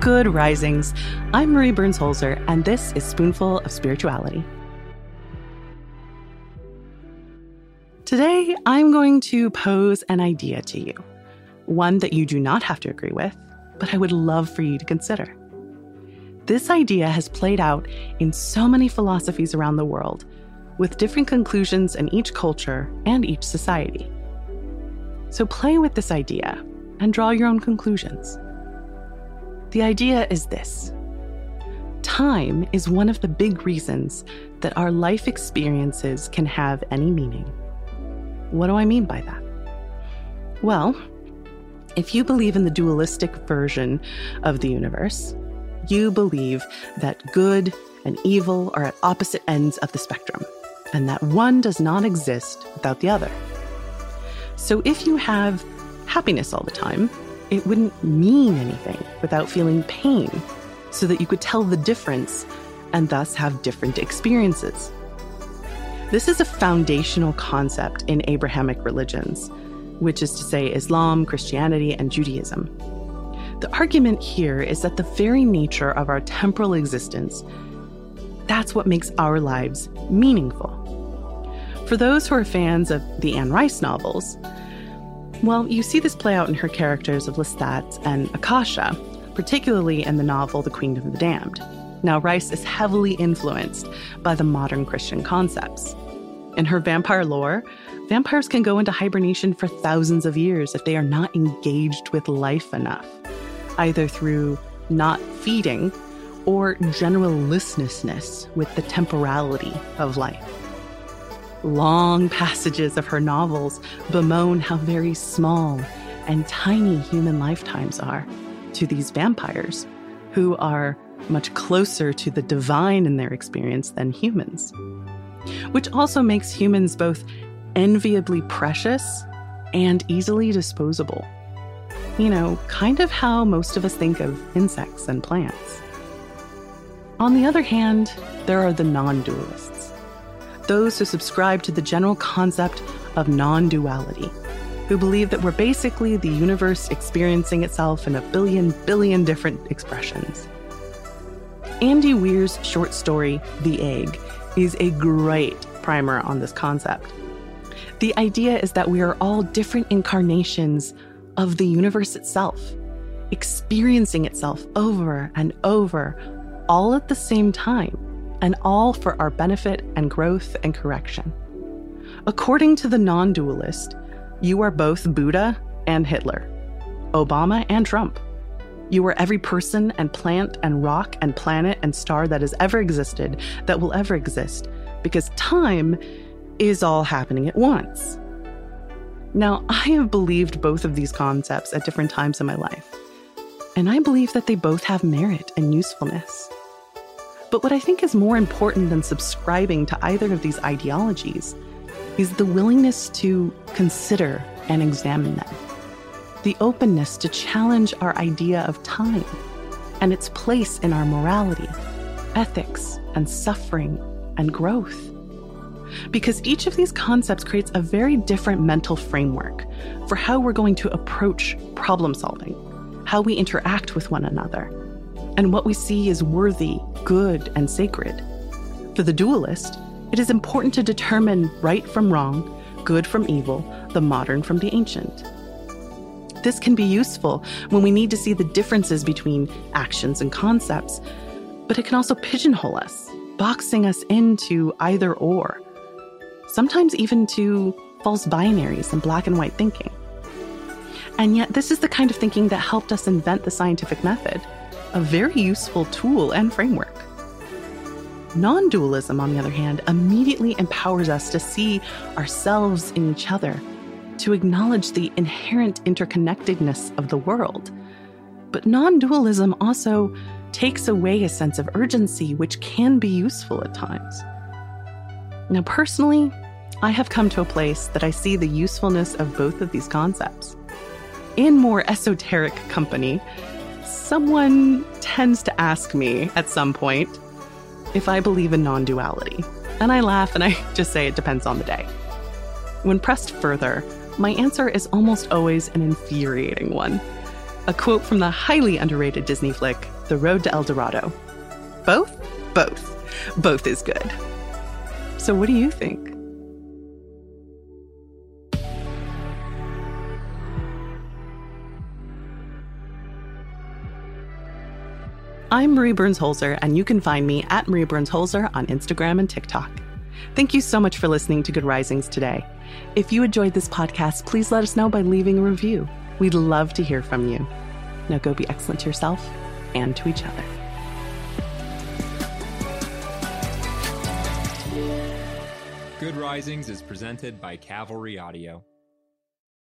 Good Risings. I'm Marie Burns-Holzer, and this is Spoonful of Spirituality. Today, I'm going to pose an idea to you, one that you do not have to agree with, but I would love for you to consider. This idea has played out in so many philosophies around the world, with different conclusions in each culture and each society. So play with this idea and draw your own conclusions. The idea is this. Time is one of the big reasons that our life experiences can have any meaning. What do I mean by that? Well, if you believe in the dualistic version of the universe, you believe that good and evil are at opposite ends of the spectrum, and that one does not exist without the other. So if you have happiness all the time, it wouldn't mean anything without feeling pain, so that you could tell the difference and thus have different experiences. This is a foundational concept in Abrahamic religions, which is to say Islam, Christianity, and Judaism. The argument here is that the very nature of our temporal existence, that's what makes our lives meaningful. For those who are fans of the Anne Rice novels, well, you see this play out in her characters of Lestat and Akasha, particularly in the novel The Queen of the Damned. Now, Rice is heavily influenced by the modern Christian concepts. In her vampire lore, vampires can go into hibernation for thousands of years if they are not engaged with life enough, either through not feeding or generallessness with the temporality of life. Long passages of her novels bemoan how very small and tiny human lifetimes are to these vampires, who are much closer to the divine in their experience than humans, which also makes humans both enviably precious and easily disposable. You know, kind of how most of us think of insects and plants. On the other hand, there are the non-dualists, those who subscribe to the general concept of non-duality, who believe that we're basically the universe experiencing itself in a billion different expressions. Andy Weir's short story, The Egg, is a great primer on this concept. The idea is that we are all different incarnations of the universe itself, experiencing itself over and over, all at the same time, and all for our benefit and growth and correction. According to the non-dualist, you are both Buddha and Hitler, Obama and Trump. You are every person and plant and rock and planet and star that has ever existed, that will ever exist, because time is all happening at once. Now, I have believed both of these concepts at different times in my life, and I believe that they both have merit and usefulness. But what I think is more important than subscribing to either of these ideologies is the willingness to consider and examine them. The openness to challenge our idea of time and its place in our morality, ethics, and suffering, and growth. Because each of these concepts creates a very different mental framework for how we're going to approach problem solving, how we interact with one another, and what we see as worthy, good, and sacred. For the dualist, it is important to determine right from wrong, good from evil, the modern from the ancient. This can be useful when we need to see the differences between actions and concepts, but it can also pigeonhole us, boxing us into either or, sometimes even to false binaries and black and white thinking. And yet, this is the kind of thinking that helped us invent the scientific method, a very useful tool and framework. Non-dualism, on the other hand, immediately empowers us to see ourselves in each other, to acknowledge the inherent interconnectedness of the world. But non-dualism also takes away a sense of urgency, which can be useful at times. Now, personally, I have come to a place that I see the usefulness of both of these concepts. In more esoteric company, someone tends to ask me at some point if I believe in non-duality. And I laugh and I just say it depends on the day. When pressed further, my answer is almost always an infuriating one. a quote from the highly underrated Disney flick, The Road to El Dorado. Both? Both. Both is good. So what do you think? I'm Marie Burns-Holzer, and you can find me at Marie Burns-Holzer on Instagram and TikTok. Thank you so much for listening to Good Risings today. If you enjoyed this podcast, please let us know by leaving a review. We'd love to hear from you. Now go be excellent to yourself and to each other. Good Risings is presented by Cavalry Audio.